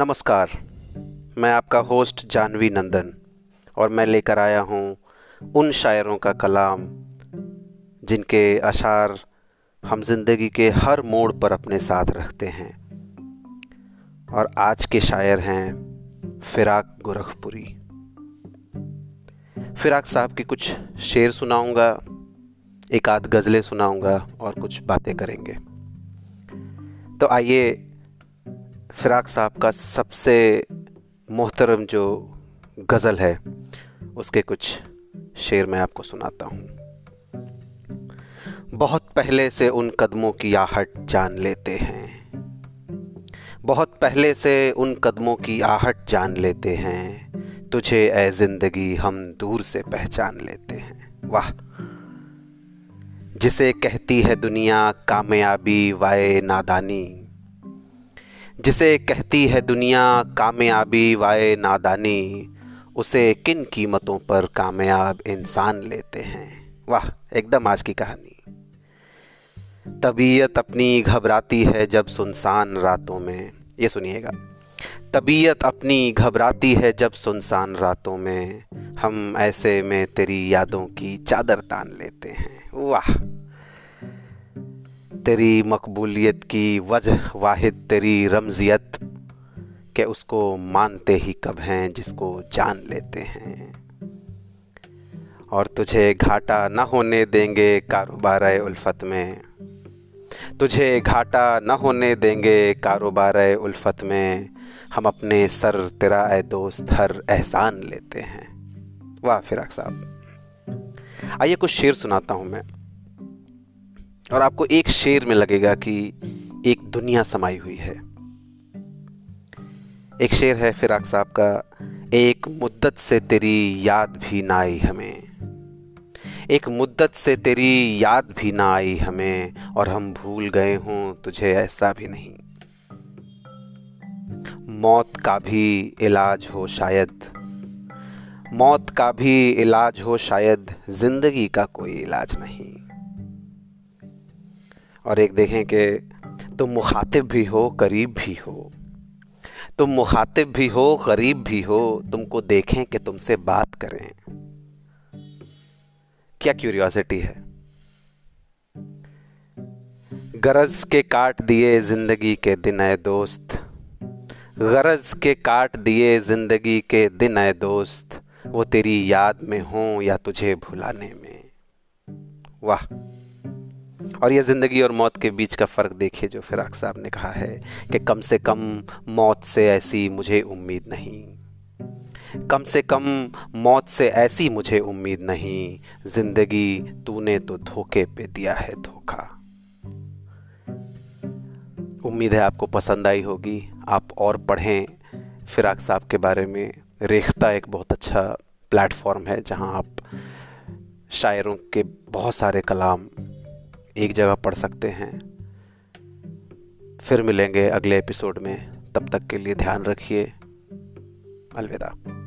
नमस्कार, मैं आपका होस्ट जाह्नवी नंदन और मैं लेकर आया हूँ उन शायरों का कलाम जिनके अशार हम ज़िंदगी के हर मोड़ पर अपने साथ रखते हैं। और आज के शायर हैं फिराक गोरखपुरी। फिराक साहब के कुछ शेर सुनाऊंगा, एक आध गज़लें सुनाऊंगा और कुछ बातें करेंगे। तो आइए फिराक साहब का सबसे मोहतरम जो गज़ल है उसके कुछ शेर मैं आपको सुनाता हूँ। बहुत पहले से उन कदमों की आहट जान लेते हैं, बहुत पहले से उन कदमों की आहट जान लेते हैं, तुझे ऐ जिंदगी हम दूर से पहचान लेते हैं। वाह! जिसे कहती है दुनिया कामयाबी वाए नादानी, जिसे कहती है दुनिया कामयाबी वाए नादानी, उसे किन कीमतों पर कामयाब इंसान लेते हैं। वाह, एकदम आज की कहानी। तबीयत अपनी घबराती है जब सुनसान रातों में, ये सुनिएगा। तबीयत अपनी घबराती है जब सुनसान रातों में, हम ऐसे में तेरी यादों की चादर तान लेते हैं। वाह! तेरी मकबूलियत की वजह वाहिद तेरी रमजियत, के उसको मानते ही कब हैं जिसको जान लेते हैं। और तुझे घाटा न होने देंगे कारोबार-ए उल्फत में, तुझे घाटा न होने देंगे कारोबार-ए उल्फत में, हम अपने सर तेरा ए दोस्त हर एहसान लेते हैं। वाह फिराक साहब! आइए कुछ शेर सुनाता हूँ मैं, और आपको एक शेर में लगेगा कि एक दुनिया समाई हुई है। एक शेर है फिराक साहब का, एक मुद्दत से तेरी याद भी ना आई हमें, एक मुद्दत से तेरी याद भी ना आई हमें, और हम भूल गए हों तुझे ऐसा भी नहीं। मौत का भी इलाज हो शायद, मौत का भी इलाज हो शायद, जिंदगी का कोई इलाज नहीं। और एक देखें कि तुम मुखातिब भी हो करीब भी हो, तुम मुखातिब भी हो करीब भी हो, तुमको देखें कि तुमसे बात करें। क्या क्यूरियोसिटी है! गरज के काट दिए जिंदगी के दिन ए दोस्त, गरज के काट दिए जिंदगी के दिन ए दोस्त, वो तेरी याद में हों या तुझे भुलाने में। वाह! और यह ज़िंदगी और मौत के बीच का फ़र्क देखिए जो फिराक साहब ने कहा है कि कम से कम मौत से ऐसी मुझे उम्मीद नहीं, कम से कम मौत से ऐसी मुझे उम्मीद नहीं, जिंदगी तूने तो धोखे पे दिया है धोखा। उम्मीद है आपको पसंद आई होगी। आप और पढ़ें फिराक साहब के बारे में। रेखता एक बहुत अच्छा प्लेटफॉर्म है जहां आप शायरों के बहुत सारे कलाम एक जगह पढ़ सकते हैं। फिर मिलेंगे अगले एपिसोड में, तब तक के लिए ध्यान रखिए। अलविदा।